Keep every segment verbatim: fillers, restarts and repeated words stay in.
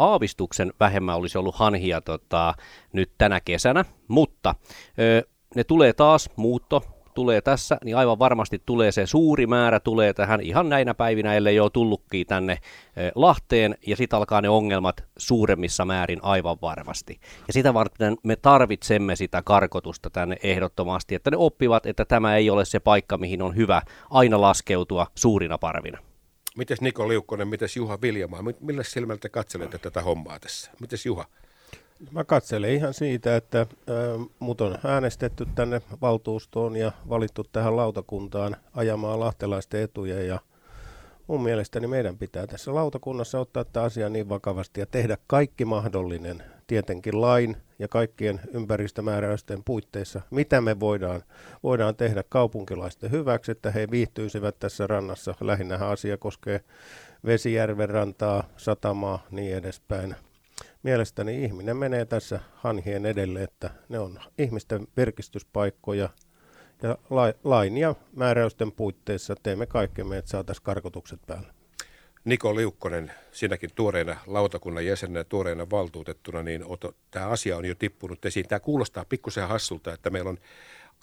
aavistuksen vähemmän olisi ollut hanhia tota, nyt tänä kesänä, mutta ö, ne tulee taas, muutto tulee tässä, niin aivan varmasti tulee se suuri määrä, tulee tähän ihan näinä päivinä, ellei ole tullutkin tänne ö, Lahteen, ja sitten alkaa ne ongelmat suuremmissa määrin aivan varmasti. Ja sitä varten me tarvitsemme sitä karkotusta tänne ehdottomasti, että ne oppivat, että tämä ei ole se paikka, mihin on hyvä aina laskeutua suurina parvina. Mites Niko Liukkonen, mites Juha Viljamaa, millä silmältä katselette tätä hommaa tässä? Mites Juha? Mä katselen ihan siitä, että ä, mut on äänestetty tänne valtuustoon ja valittu tähän lautakuntaan ajamaan lahtelaisten etuja. Ja mun mielestäni meidän pitää tässä lautakunnassa ottaa tämä asia niin vakavasti ja tehdä kaikki mahdollinen, tietenkin lain ja kaikkien ympäristömääräysten puitteissa, mitä me voidaan, voidaan tehdä kaupunkilaisten hyväksi, että he viihtyisivät tässä rannassa. Lähinnähän asia koskee Vesijärven rantaa, satamaa, niin edespäin. Mielestäni ihminen menee tässä hanhien edelle, että ne on ihmisten virkistyspaikkoja. Ja lain ja määräysten puitteissa teemme kaikkemme, että saataisiin karkotukset päälle. Niko Liukkonen, sinäkin tuoreena lautakunnan jäsenenä, tuoreena valtuutettuna, niin oto, tämä asia on jo tippunut esiin. Tämä kuulostaa pikkusen hassulta, että meillä on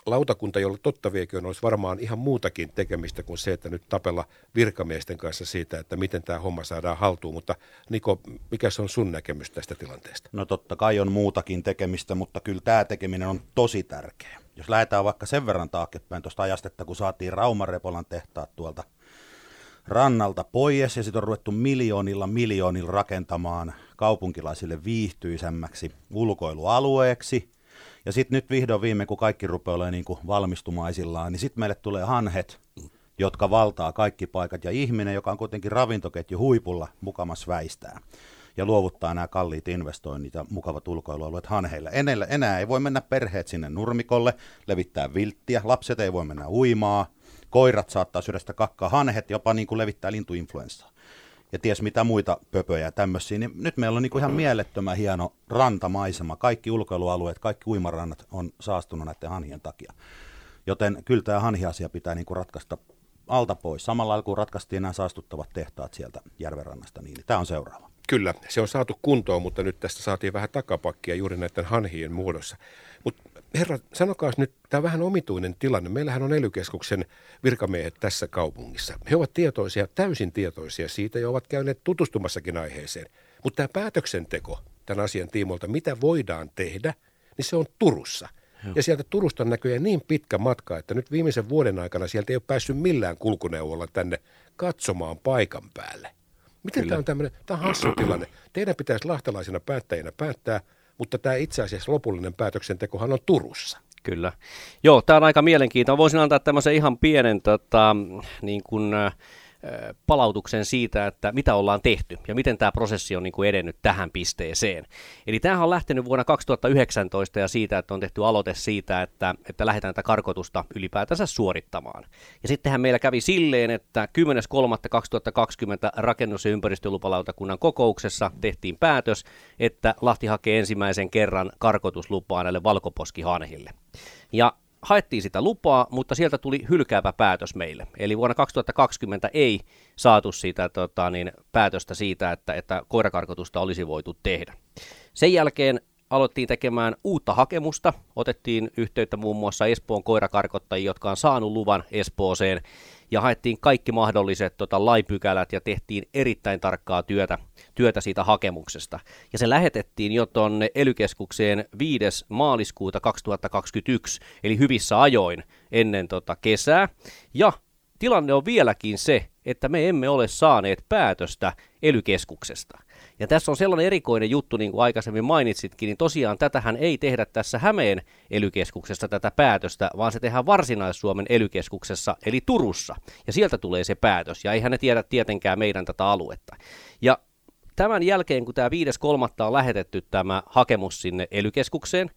lautakunta, jolla totta vieköön olisi varmaan ihan muutakin tekemistä kuin se, että nyt tapella virkamiesten kanssa siitä, että miten tämä homma saadaan haltuun. Mutta Niko, mikä se on sun näkemys tästä tilanteesta? No totta kai on muutakin tekemistä, mutta kyllä tämä tekeminen on tosi tärkeä. Jos lähdetään vaikka sen verran taaksepäin tuosta ajastetta, kun saatiin Raumarepolan tehtaat tuolta rannalta pois ja sitten on ruvettu miljoonilla miljoonilla rakentamaan kaupunkilaisille viihtyisämmäksi ulkoilualueeksi. Ja sitten nyt vihdoin viime, kun kaikki rupeaa olemaan niin kuin valmistumaisillaan, niin sitten meille tulee hanhet, jotka valtaa kaikki paikat ja ihminen, joka on kuitenkin ravintoketju huipulla, mukamas väistää ja luovuttaa nämä kalliit investoinnit ja mukavat ulkoilualueet hanheille. Enellä, enää ei voi mennä perheet sinne nurmikolle, levittää vilttiä, lapset ei voi mennä uimaa, koirat saattaa sydästä kakkaa, hanhet jopa niin kuin levittää lintuinfluenssaa. Ja ties mitä muita pöpöjä ja tämmöisiä, niin nyt meillä on niin kuin ihan mielettömän hieno rantamaisema. Kaikki ulkoilualueet, kaikki uimarannat on saastunut näiden hanhien takia. Joten kyllä tämä hanhiasia pitää niin kuin ratkaista alta pois. Samalla lailla kun ratkaistiin nämä saastuttavat tehtaat sieltä järvenrannasta, niin tämä on seuraava. Kyllä, se on saatu kuntoon, mutta nyt tästä saatiin vähän takapakkia juuri näiden hanhien muodossa. Mutta herra, sanokaas nyt, tämä on vähän omituinen tilanne. Meillähän on E L Y-keskuksen virkamiehet tässä kaupungissa. He ovat tietoisia, täysin tietoisia siitä ja ovat käyneet tutustumassakin aiheeseen. Mutta tämä päätöksenteko tämän asian tiimoilta, mitä voidaan tehdä, niin se on Turussa. Joo. Ja sieltä Turusta on näköjään niin pitkä matka, että nyt viimeisen vuoden aikana sieltä ei ole päässyt millään kulkuneuvolla tänne katsomaan paikan päälle. Miten Kyllä. Tämä on tämmöinen, tämä on hassu tilanne. Teidän pitäisi lahtelaisena päättäjänä päättää, mutta tämä itse asiassa lopullinen päätöksentekohan on Turussa. Kyllä. Joo, tämä on aika mielenkiintoinen. Voisin antaa tämmöisen ihan pienen tota, niin kuin, äh, palautuksen siitä, että mitä ollaan tehty ja miten tämä prosessi on niin kuin edennyt tähän pisteeseen. Eli tämähän on lähtenyt vuonna kaksituhattayhdeksäntoista ja siitä, että on tehty aloite siitä, että, että lähdetään tätä karkotusta ylipäätänsä suorittamaan. Ja sittenhän meillä kävi silleen, että kymmenes kolmatta kaksituhattakaksikymmentä rakennus- ja ympäristölupalautakunnan kokouksessa tehtiin päätös, että Lahti hakee ensimmäisen kerran karkotuslupaa näille valkoposkihanhille. Ja haettiin sitä lupaa, mutta sieltä tuli hylkäävä päätös meille. Eli vuonna kaksituhattakaksikymmentä ei saatu sitä, tota, niin, päätöstä siitä, että, että koirakarkotusta olisi voitu tehdä. Sen jälkeen aloittiin tekemään uutta hakemusta. Otettiin yhteyttä muun muassa Espoon koirakarkottajiin, jotka on saanut luvan Espooseen. Ja haettiin kaikki mahdolliset tota, laipykälät ja tehtiin erittäin tarkkaa työtä, työtä siitä hakemuksesta. Ja se lähetettiin jo tuonne E L Y-keskukseen viides maaliskuuta kaksituhattakaksikymmentäyksi, eli hyvissä ajoin ennen tota, kesää. Ja tilanne on vieläkin se, että me emme ole saaneet päätöstä E L Y-keskuksesta. Ja tässä on sellainen erikoinen juttu, niin kuin aikaisemmin mainitsitkin, niin tosiaan tätähän ei tehdä tässä Hämeen E L Y-keskuksessa tätä päätöstä, vaan se tehdään Varsinais-Suomen E L Y-keskuksessa, eli Turussa. Ja sieltä tulee se päätös, ja eihän ne tiedä tietenkään meidän tätä aluetta. Ja tämän jälkeen, kun tämä viides kolmatta on lähetetty tämä hakemus sinne E L Y-keskukseen,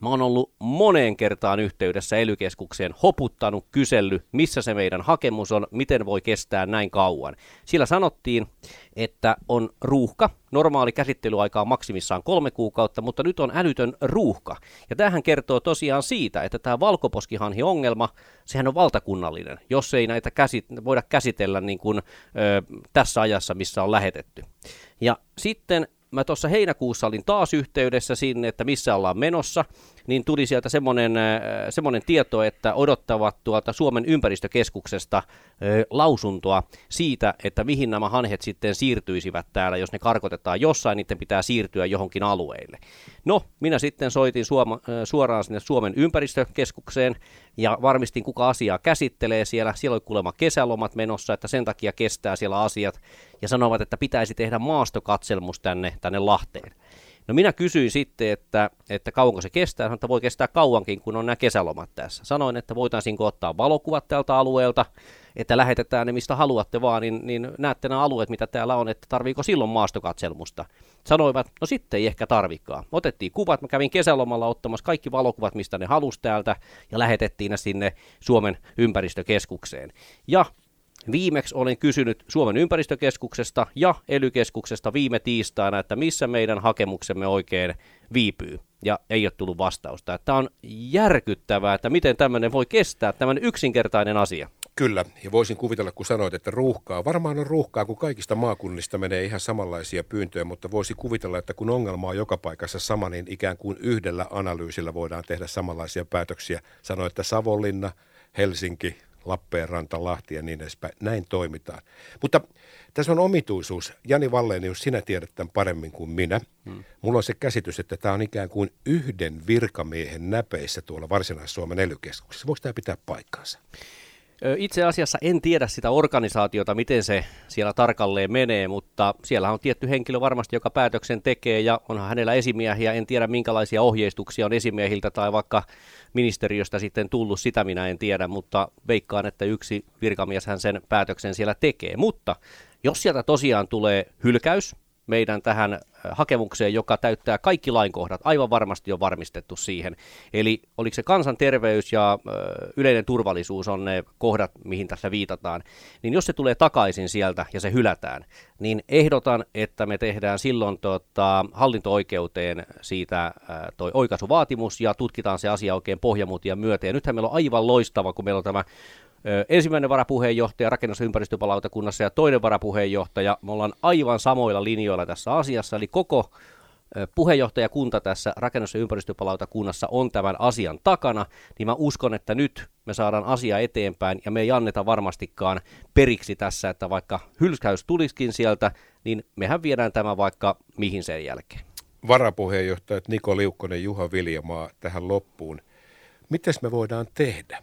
mä oon ollut moneen kertaan yhteydessä E L Y-keskukseen, hoputtanut, kysellyt, missä se meidän hakemus on, miten voi kestää näin kauan. Siellä sanottiin, että on ruuhka. Normaali käsittelyaika on maksimissaan kolme kuukautta, mutta nyt on älytön ruuhka. Ja tämähän kertoo tosiaan siitä, että tämä valkoposkihanhi-ongelma, sehän on valtakunnallinen, jos ei näitä käsit- voida käsitellä niin kuin, ö, tässä ajassa, missä on lähetetty. Ja sitten mä tuossa heinäkuussa olin taas yhteydessä sinne, että missä ollaan menossa, niin tuli sieltä semmoinen, semmoinen tieto, että odottavat tuolta Suomen ympäristökeskuksesta ö, lausuntoa siitä, että mihin nämä hanhet sitten siirtyisivät täällä, jos ne karkotetaan jossain, niiden pitää siirtyä johonkin alueille. No, minä sitten soitin suoma, suoraan sinne Suomen ympäristökeskukseen ja varmistin, kuka asiaa käsittelee siellä. Siellä oli kuulemma kesälomat menossa, että sen takia kestää siellä asiat, ja sanovat, että pitäisi tehdä maastokatselmus tänne, tänne Lahteen. No minä kysyin sitten, että, että kauanko se kestää. Sanoin, että voi kestää kauankin, kun on nämä kesälomat tässä. Sanoin, että voitaisiinko ottaa valokuvat tältä alueelta, että lähetetään ne mistä haluatte vaan, niin, niin näette nämä alueet, mitä täällä on, että tarviiko silloin maastokatselmusta. Sanoivat, no sitten ei ehkä tarvikaan. Otettiin kuvat, mä kävin kesälomalla ottamassa kaikki valokuvat, mistä ne halusi täältä, ja lähetettiin ne sinne Suomen ympäristökeskukseen. Ja viimeksi olen kysynyt Suomen ympäristökeskuksesta ja E L Y-keskuksesta viime tiistaina, että missä meidän hakemuksemme oikein viipyy. Ja ei ole tullut vastausta. Tämä on järkyttävää, että miten tämmöinen voi kestää, tämmöinen yksinkertainen asia. Kyllä, ja voisin kuvitella, kun sanoit, että ruuhkaa. Varmaan on ruuhkaa, kun kaikista maakunnista menee ihan samanlaisia pyyntöjä, mutta voisi kuvitella, että kun ongelma on joka paikassa sama, niin ikään kuin yhdellä analyysillä voidaan tehdä samanlaisia päätöksiä. Sanoit, että Savonlinna, Helsinki, Lappeenranta, Lahti ja niin edespäin. Näin toimitaan. Mutta tässä on omituisuus. Jani Vallenius, sinä tiedät tämän paremmin kuin minä. Hmm. Mulla on se käsitys, että tämä on ikään kuin yhden virkamiehen näpeissä tuolla Varsinais-Suomen E L Y-keskuksessa. Voiko tämä pitää paikkaansa? Itse asiassa en tiedä sitä organisaatiota, miten se siellä tarkalleen menee, mutta siellä on tietty henkilö varmasti, joka päätöksen tekee, ja onhan hänellä esimiehiä. En tiedä, minkälaisia ohjeistuksia on esimiehiltä tai vaikka ministeriöstä sitten tullut, sitä minä en tiedä, mutta veikkaan, että yksi virkamieshän sen päätöksen siellä tekee. Mutta jos sieltä tosiaan tulee hylkäys meidän tähän hakemukseen, joka täyttää kaikki lainkohdat, aivan varmasti on varmistettu siihen. Eli oliko se kansanterveys ja ö, yleinen turvallisuus on ne kohdat, mihin tässä viitataan, niin jos se tulee takaisin sieltä ja se hylätään, niin ehdotan, että me tehdään silloin tota, hallinto-oikeuteen siitä ö, toi oikaisuvaatimus ja tutkitaan se asia oikein pohjamuutia myöten. Ja nythän meillä on aivan loistava, kun meillä on tämä ensimmäinen varapuheenjohtaja rakennus- ja ympäristöpalautakunnassa ja toinen varapuheenjohtaja. Me ollaan aivan samoilla linjoilla tässä asiassa, eli koko puheenjohtajakunta tässä rakennus- ja ympäristöpalautakunnassa on tämän asian takana, niin mä uskon, että nyt me saadaan asia eteenpäin ja me ei anneta varmastikaan periksi tässä, että vaikka hylkäys tulisikin sieltä, niin mehän viedään tämä vaikka mihin sen jälkeen. Varapuheenjohtajat Niko Liukkonen, Juha Viljamaa tähän loppuun. Mitäs me voidaan tehdä?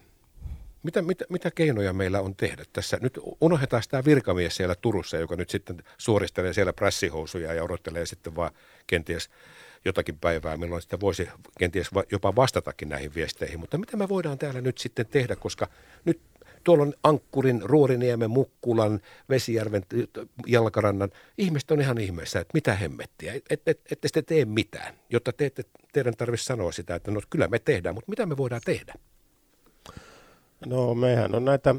Mitä, mitä, mitä keinoja meillä on tehdä tässä? Nyt unohdetaan tämä virkamies siellä Turussa, joka nyt sitten suoristelee siellä prässihousuja ja odottelee sitten vaan kenties jotakin päivää, milloin sitä voisi kenties jopa vastatakin näihin viesteihin. Mutta mitä me voidaan täällä nyt sitten tehdä, koska nyt tuolla on Ankkurin, Ruoriniemen, Mukkulan, Vesijärven, Jalkarannan. Ihmiset on ihan ihmeessä, että mitä hemmettiä, että et, et, ette sitten tee mitään, jotta te, te, teidän tarvitsisi sanoa sitä, että no kyllä me tehdään, mutta mitä me voidaan tehdä? No mehän on näitä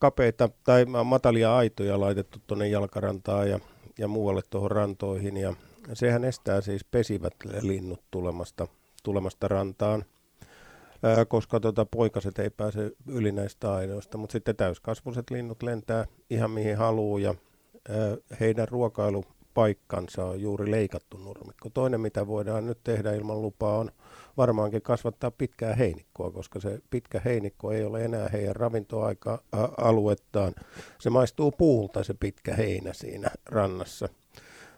kapeita tai matalia aitoja laitettu tuonne Jalkarantaan ja, ja muualle tuohon rantoihin, ja sehän estää siis pesivät linnut tulemasta, tulemasta rantaan, ää, koska tota, poikaset ei pääse yli näistä aidoista, mutta sitten täyskasvuiset linnut lentää ihan mihin haluaa ja ää, heidän ruokailupaikkansa on juuri leikattu nurmikko. Toinen mitä voidaan nyt tehdä ilman lupaa on varmaankin kasvattaa pitkää heinikkoa, koska se pitkä heinikko ei ole enää heidän ravintoaika-aluettaan. Se maistuu puulta se pitkä heinä siinä rannassa.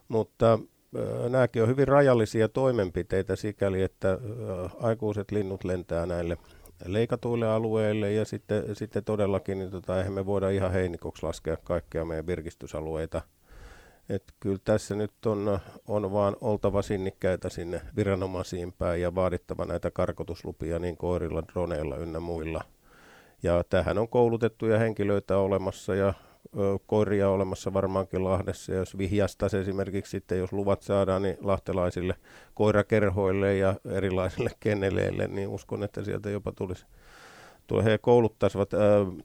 Mutta äh, nämäkin on hyvin rajallisia toimenpiteitä sikäli, että äh, aikuiset linnut lentää näille leikatuille alueille ja sitten, sitten todellakin niin tota, eihän me voida ihan heinikoksi laskea kaikkia meidän virkistysalueita. Että kyllä tässä nyt on, on vaan oltava sinnikkäitä sinne viranomaisiin päin ja vaadittava näitä karkotuslupia niin koirilla, droneilla ynnä muilla. Ja tähän on koulutettuja henkilöitä olemassa ja ö, koiria olemassa varmaankin Lahdessa. Ja jos vihjastaisiin esimerkiksi sitten, jos luvat saadaan, niin lahtelaisille koirakerhoille ja erilaisille kenneleille, niin uskon, että sieltä jopa tulisi. He kouluttaisivat ö,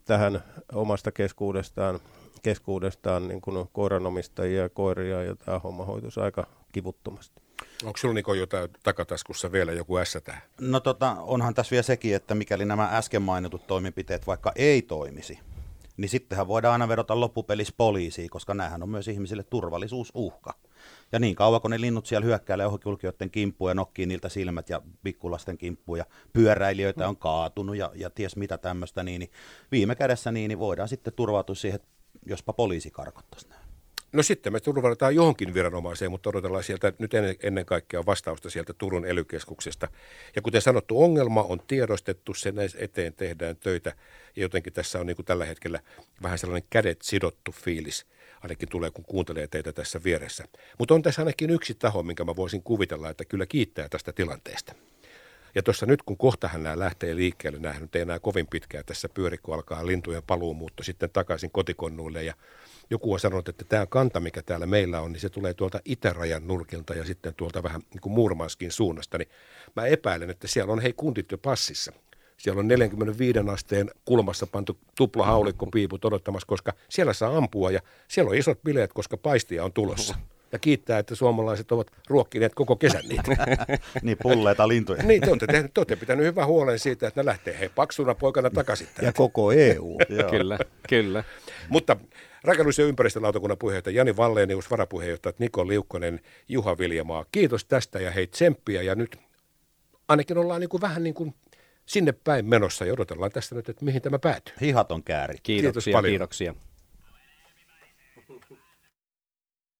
tähän omasta keskuudestaan. keskuudestaan niin kuin koiranomistajia ja koiria, ja tämä homma hoituisi aika kivuttomasti. Onko sinulla, Niko, jotain takataskussa vielä joku ässä tähän? No tota, onhan tässä vielä sekin, että mikäli nämä äsken mainitut toimenpiteet vaikka ei toimisi, niin sittenhän voidaan aina vedota loppupelissä poliisiin, koska näähän on myös ihmisille turvallisuusuhka. Ja niin kauan, kun ne linnut siellä hyökkäilee ohikulkijoiden kimppuun ja nokkii niiltä silmät ja pikkulasten kimppuun ja pyöräilijöitä on kaatunut ja, ja ties mitä tämmöistä, niin, niin viime kädessä niin, niin voidaan sitten turvautua siihen, että jospa poliisi karkottaisi näin. No sitten me turvataan johonkin viranomaiseen, mutta odotellaan sieltä nyt ennen kaikkea vastausta sieltä Turun E L Y-keskuksesta. Ja kuten sanottu, ongelma on tiedostettu, sen eteen tehdään töitä. Ja jotenkin tässä on niin kuin tällä hetkellä vähän sellainen kädet sidottu fiilis, ainakin tulee kun kuuntelee teitä tässä vieressä. Mutta on tässä ainakin yksi taho, minkä mä voisin kuvitella, että kyllä kiittää tästä tilanteesta. Ja tuossa nyt, kun kohtahan nämä lähtee liikkeelle, nämä nyt ei enää kovin pitkään tässä pyöri, kun alkaa lintujen paluumuutto sitten takaisin kotikonnuille. Ja joku on sanonut, että tämä kanta, mikä täällä meillä on, niin se tulee tuolta itärajan nurkilta ja sitten tuolta vähän niin kuin Murmanskin suunnasta. Niin mä epäilen, että siellä on hei kuntit jo passissa. Siellä on neljänkymmenenviiden asteen kulmassa pantu tupla haulikkopiiput odottamassa, koska siellä saa ampua ja siellä on isot bileet, koska paistia on tulossa. Ja kiittää, että suomalaiset ovat ruokkineet koko kesän niitä. Niin pulleita lintuja. Niin, te olette, tehneet, te olette pitäneet hyvän huolen siitä, että ne lähtee hei, paksuna poikana takaisin. Ja koko E U. Kyllä, kyllä. Mutta rakennus- ja ympäristölautakunnan puheenjohtaja Jani Vallenius, varapuheenjohtajat Niko Liukkonen, Juha Viljamaa. Kiitos tästä ja hei tsemppiä. Ja nyt ainakin ollaan niin kuin vähän niin kuin sinne päin menossa ja odotellaan tästä nyt, että mihin tämä päätyy. Hihat on kääri. Kiitoksia, kiitos paljon. Kiitoksia.